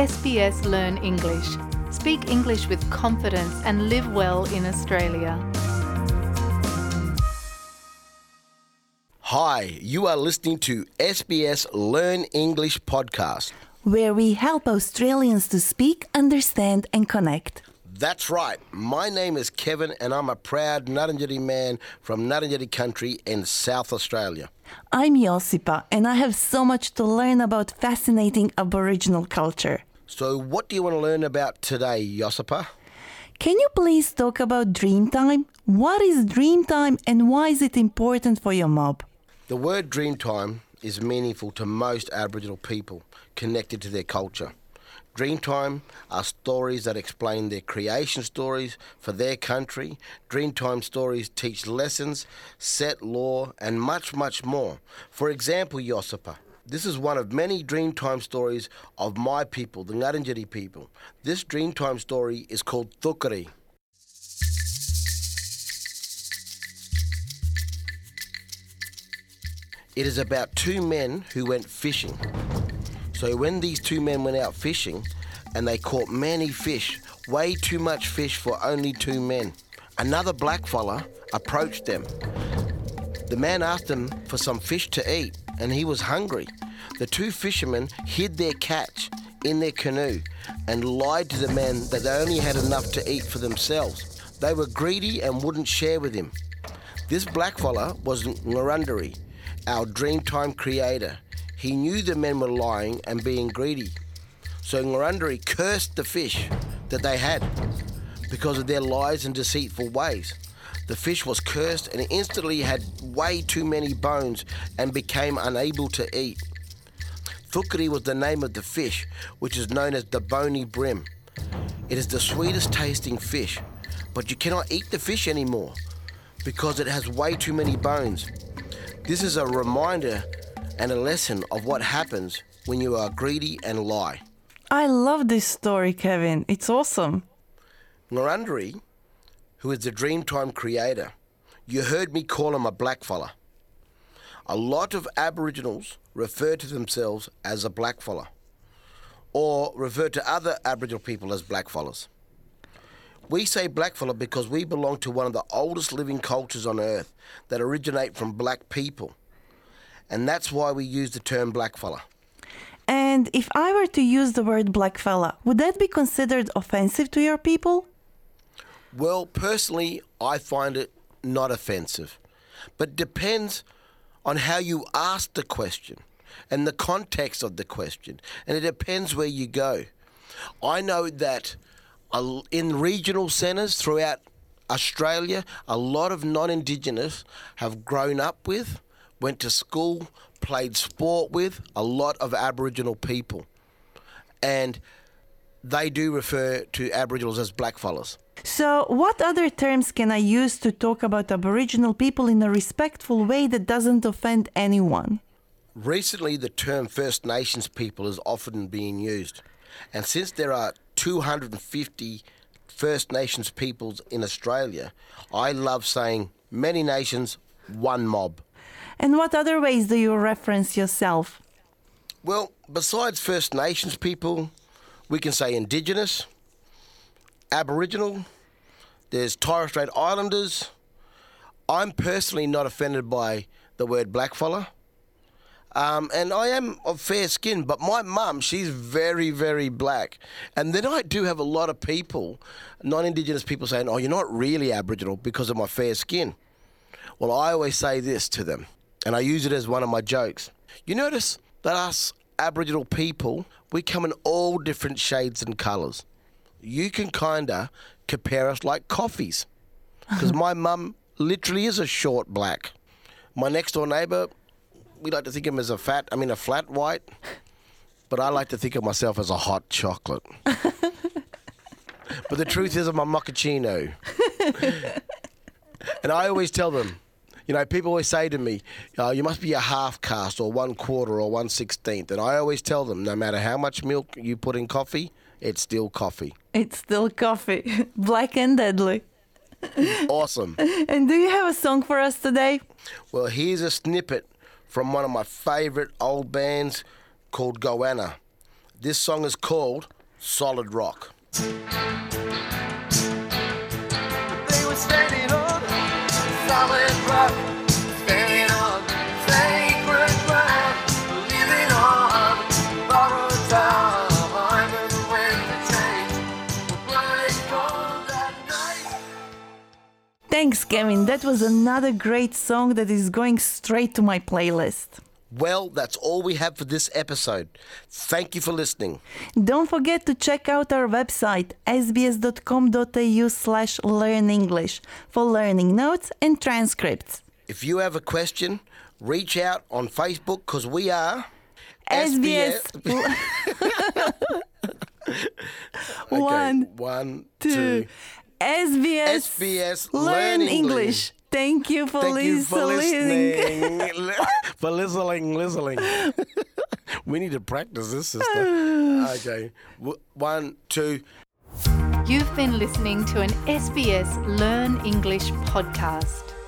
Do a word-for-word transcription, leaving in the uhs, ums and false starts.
에스비에스 Learn English. Speak English with confidence and live well in Australia. Hi, you are listening to 에스비에스 Learn English podcast, where we help Australians to speak, understand and connect. That's right. My name is Kevin and I'm a proud Ngarrindjeri man from Ngarrindjeri country in South Australia. I'm Josipa and I have so much to learn about fascinating Aboriginal culture. So what do you want to learn about today, Josipa? Can you please talk about Dreamtime? What is Dreamtime and why is it important for your mob? The word Dreamtime is meaningful to most Aboriginal people connected to their culture. Dreamtime are stories that explain their creation stories for their country. Dreamtime stories teach lessons, set law and much, much more. For example, Josipa, this is one of many Dreamtime stories of my people, the Ngarrindjeri people. This Dreamtime story is called Thukeri. It is about two men who went fishing. So when these two men went out fishing and they caught many fish, way too much fish for only two men, another blackfella approached them. The man asked them for some fish to eat and he was hungry. The two fishermen hid their catch in their canoe and lied to the man that they only had enough to eat for themselves. They were greedy and wouldn't share with him. This blackfella was Ngurunderi, our Dreamtime creator. He knew the men were lying and being greedy. So Ngurunderi cursed the fish that they had because of their lies and deceitful ways. The fish was cursed and instantly had way too many bones and became unable to eat. Fukuri was the name of the fish, which is known as the bony brim. It is the sweetest tasting fish, but you cannot eat the fish anymore because it has way too many bones. This is a reminder and a lesson of what happens when you are greedy and lie. I love this story, Kevin. It's awesome. Ngurunderi, who is the Dreamtime creator, you heard me call him a blackfella. A lot of Aboriginals refer to themselves as a blackfella or refer to other Aboriginal people as blackfellas. We say blackfella because we belong to one of the oldest living cultures on earth that originate from black people. And that's why we use the term blackfella. And if I were to use the word blackfella, would that be considered offensive to your people? Well, personally, I find it not offensive. But depends on how you ask the question and the context of the question. And it depends where you go. I know that in regional centres throughout Australia, a lot of non-Indigenous have grown up with, went to school, played sport with a lot of Aboriginal people. And they do refer to Aboriginals as blackfellas. So what other terms can I use to talk about Aboriginal people in a respectful way that doesn't offend anyone? Recently, the term First Nations people is often being used. And since there are two hundred fifty First Nations peoples in Australia, I love saying many nations, one mob. And what other ways do you reference yourself? Well, besides First Nations people, we can say Indigenous, Aboriginal, there's Torres Strait Islanders. I'm personally not offended by the word blackfella. Um, and I am of fair skin, but my mum, she's very, very black. And then I do have a lot of people, non-Indigenous people saying, oh, you're not really Aboriginal because of my fair skin. Well, I always say this to them. And I use it as one of my jokes. You notice that us Aboriginal people, we come in all different shades and colours. You can kind of compare us like coffees. Because my mum literally is a short black. My next door neighbour, we like to think of him as a fat, I mean a flat white. But I like to think of myself as a hot chocolate. But the truth is I'm a mochaccino. And I always tell them, you know, people always say to me, oh, you must be a half caste or one quarter or one sixteenth. And I always tell them, no matter how much milk you put in coffee, it's still coffee. It's still coffee. Black and deadly. Awesome. And do you have a song for us today? Well, here's a snippet from one of my favourite old bands called Goanna. This song is called Solid Rock. They were standing on solid rock, standing on sacred ground, living on borrowed time, under the wind that changed, blowing cold that night. Thanks, Kevin. That was another great song that is going straight to my playlist. Well, that's all we have for this episode. Thank you for listening. Don't forget to check out our website, sbs.com.au slash learn English, for learning notes and transcripts. If you have a question, reach out on Facebook, because we are... S B S... S B S... okay, one, one, two... S B S... S B S Learn English. English. Thank you for, Thank lis- you for listening. listening. for listening, listening. We need to practice this, sister. Okay. W- one, two. You've been listening to an S B S Learn English podcast.